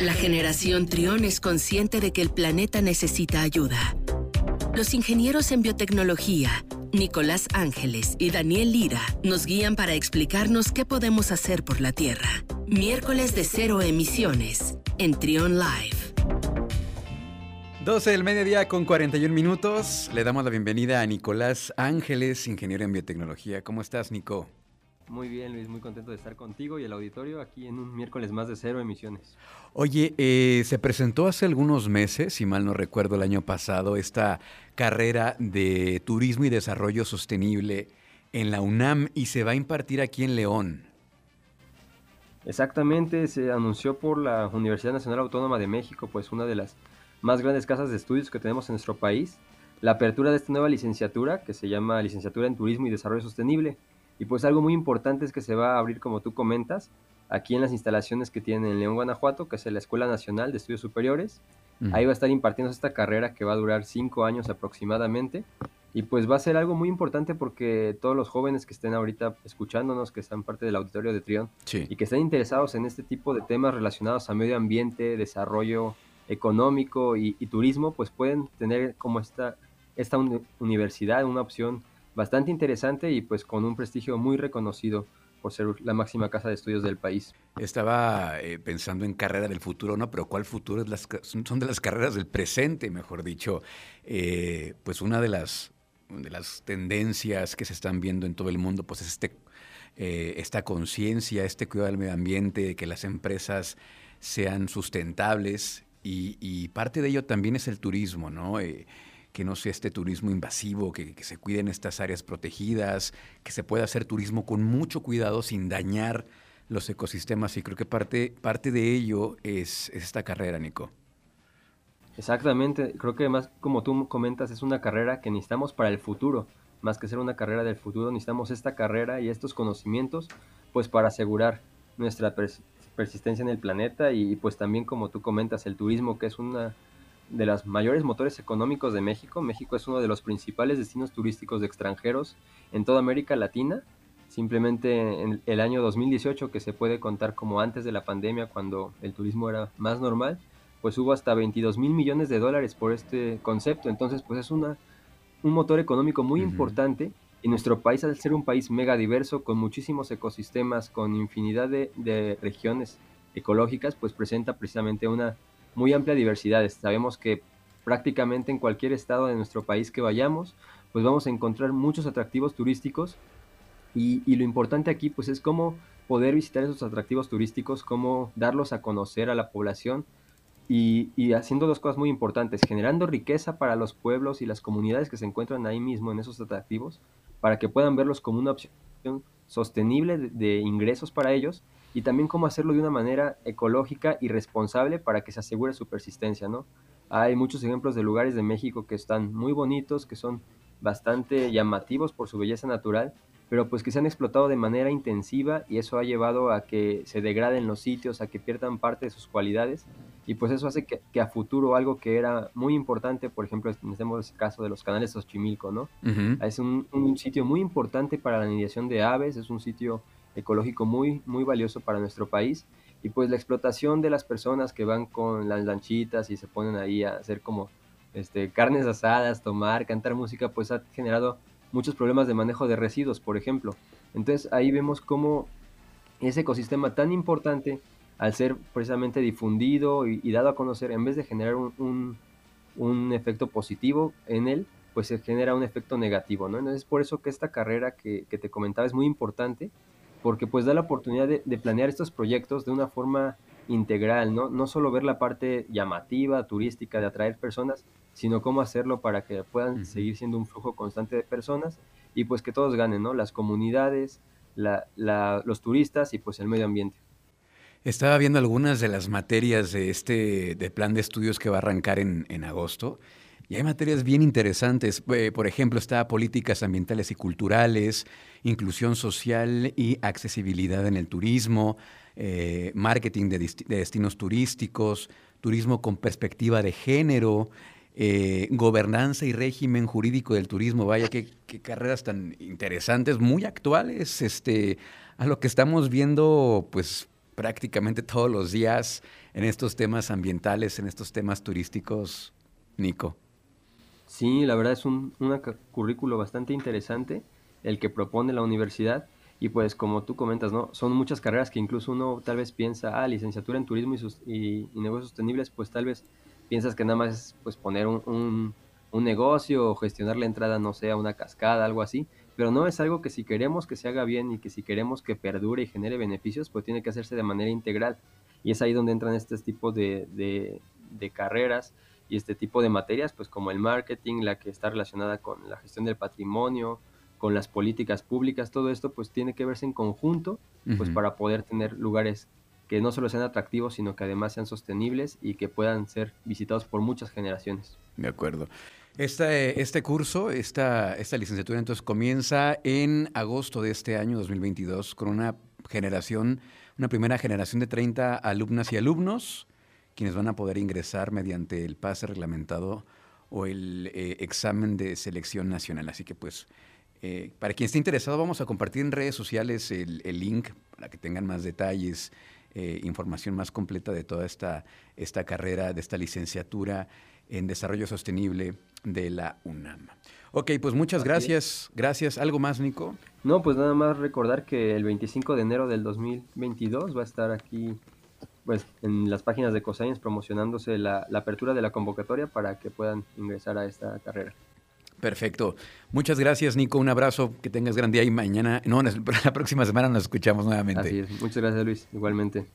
La generación Trión es consciente de que el planeta necesita ayuda. Los ingenieros en biotecnología, Nicolás Ángeles y Daniel Lira, nos guían para explicarnos qué podemos hacer por la Tierra. Miércoles de cero emisiones, en Trión Live. 12 del mediodía con 41 minutos. Le damos la bienvenida a Nicolás Ángeles, ingeniero en biotecnología. ¿Cómo estás, Nico? Muy bien, Luis, muy contento de estar contigo y el auditorio aquí en un miércoles más de cero emisiones. Oye, se presentó hace algunos meses, si mal no recuerdo, el año pasado, esta carrera de Turismo y Desarrollo Sostenible en la UNAM y se va a impartir aquí en León. Exactamente, se anunció por la Universidad Nacional Autónoma de México, pues una de las más grandes casas de estudios que tenemos en nuestro país, la apertura de esta nueva licenciatura que se llama Licenciatura en Turismo y Desarrollo Sostenible. Y pues algo muy importante es que se va a abrir, como tú comentas, aquí en las instalaciones que tienen en León, Guanajuato, que es la Escuela Nacional de Estudios Superiores. Ahí va a estar impartiendo esta carrera que va a durar 5 años aproximadamente. Y pues va a ser algo muy importante porque todos los jóvenes que estén ahorita escuchándonos, que están parte del auditorio de Trión, sí, y que estén interesados en este tipo de temas relacionados a medio ambiente, desarrollo económico y turismo, pues pueden tener como esta universidad una opción bastante interesante y pues con un prestigio muy reconocido por ser la máxima casa de estudios del país. Estaba pensando en carrera del futuro, ¿no? Pero ¿cuál futuro? Son de las carreras del presente, mejor dicho. Pues una de las tendencias que se están viendo en todo el mundo, pues es esta conciencia, este cuidado del medio ambiente, de que las empresas sean sustentables. Y parte de ello también es el turismo, ¿no? Que no sea este turismo invasivo, que se cuiden estas áreas protegidas, que se pueda hacer turismo con mucho cuidado sin dañar los ecosistemas. Y creo que parte de ello es esta carrera, Nico. Exactamente. Creo que además, como tú comentas, es una carrera que necesitamos para el futuro. Más que ser una carrera del futuro, necesitamos esta carrera y estos conocimientos pues para asegurar nuestra persistencia en el planeta y pues también, como tú comentas, el turismo, que es una de las mayores motores económicos de México. México es uno de los principales destinos turísticos de extranjeros en toda América Latina. Simplemente en el año 2018, que se puede contar como antes de la pandemia, cuando el turismo era más normal, pues hubo hasta $22,000 millones por este concepto. Entonces pues es un motor económico muy importante. Y nuestro país, al ser un país mega diverso, con muchísimos ecosistemas, con infinidad de regiones ecológicas, pues presenta precisamente una muy amplia diversidad. Sabemos que prácticamente en cualquier estado de nuestro país que vayamos, pues vamos a encontrar muchos atractivos turísticos. Y lo importante aquí pues es cómo poder visitar esos atractivos turísticos, cómo darlos a conocer a la población y haciendo dos cosas muy importantes: generando riqueza para los pueblos y las comunidades que se encuentran ahí mismo en esos atractivos, para que puedan verlos como una opción sostenible de ingresos para ellos, y también cómo hacerlo de una manera ecológica y responsable para que se asegure su persistencia, ¿no? Hay muchos ejemplos de lugares de México que están muy bonitos, que son bastante llamativos por su belleza natural, pero pues que se han explotado de manera intensiva y eso ha llevado a que se degraden los sitios, a que pierdan parte de sus cualidades, y pues eso hace que a futuro algo que era muy importante, por ejemplo, tenemos el caso de los canales de Xochimilco, ¿no? Uh-huh. Es un sitio muy importante para la nidiación de aves, es un sitio ecológico muy, muy valioso para nuestro país, y pues la explotación de las personas que van con las lanchitas y se ponen ahí a hacer como carnes asadas, tomar, cantar música, pues ha generado muchos problemas de manejo de residuos, por ejemplo. Entonces ahí vemos cómo ese ecosistema tan importante, al ser precisamente difundido y dado a conocer, en vez de generar un efecto positivo en él, pues se genera un efecto negativo, ¿no? Entonces por eso que esta carrera que te comentaba es muy importante, porque pues da la oportunidad de planear estos proyectos de una forma integral, ¿no? No solo ver la parte llamativa, turística, de atraer personas, sino cómo hacerlo para que puedan seguir siendo un flujo constante de personas y pues que todos ganen, ¿no? Las comunidades, los turistas y pues el medio ambiente. Estaba viendo algunas de las materias de de plan de estudios que va a arrancar en agosto, y hay materias bien interesantes. Por ejemplo, está políticas ambientales y culturales, inclusión social y accesibilidad en el turismo, marketing de destinos turísticos, turismo con perspectiva de género, gobernanza y régimen jurídico del turismo. Vaya, qué carreras tan interesantes, muy actuales, a lo que estamos viendo pues prácticamente todos los días en estos temas ambientales, en estos temas turísticos, Nico? Sí, la verdad es un currículo bastante interesante el que propone la universidad, y pues como tú comentas, ¿no? Son muchas carreras que incluso uno tal vez piensa, licenciatura en turismo y negocios sostenibles, pues tal vez piensas que nada más es pues poner un negocio o gestionar la entrada, no sé, a una cascada, algo así, pero no, es algo que si queremos que se haga bien y que si queremos que perdure y genere beneficios, pues tiene que hacerse de manera integral, y es ahí donde entran este tipo de carreras y este tipo de materias, pues como el marketing, la que está relacionada con la gestión del patrimonio, con las políticas públicas, todo esto pues tiene que verse en conjunto, pues para poder tener lugares que no solo sean atractivos, sino que además sean sostenibles y que puedan ser visitados por muchas generaciones. De acuerdo. Este curso, esta licenciatura, entonces, comienza en agosto de este año 2022 con una primera generación de 30 alumnas y alumnos, quienes van a poder ingresar mediante el pase reglamentado o el examen de selección nacional. Así que, pues, para quien esté interesado, vamos a compartir en redes sociales el link para que tengan más detalles, información más completa de toda esta carrera, de esta licenciatura en Desarrollo Sostenible de la UNAM. Ok, pues muchas gracias. Gracias. ¿Algo más, Nico? No, pues nada más recordar que el 25 de enero del 2022 va a estar aquí, pues, en las páginas de COSAINES promocionándose la apertura de la convocatoria para que puedan ingresar a esta carrera. Perfecto. Muchas gracias, Nico. Un abrazo. Que tengas gran día y mañana, no, la próxima semana nos escuchamos nuevamente. Así es. Muchas gracias, Luis. Igualmente.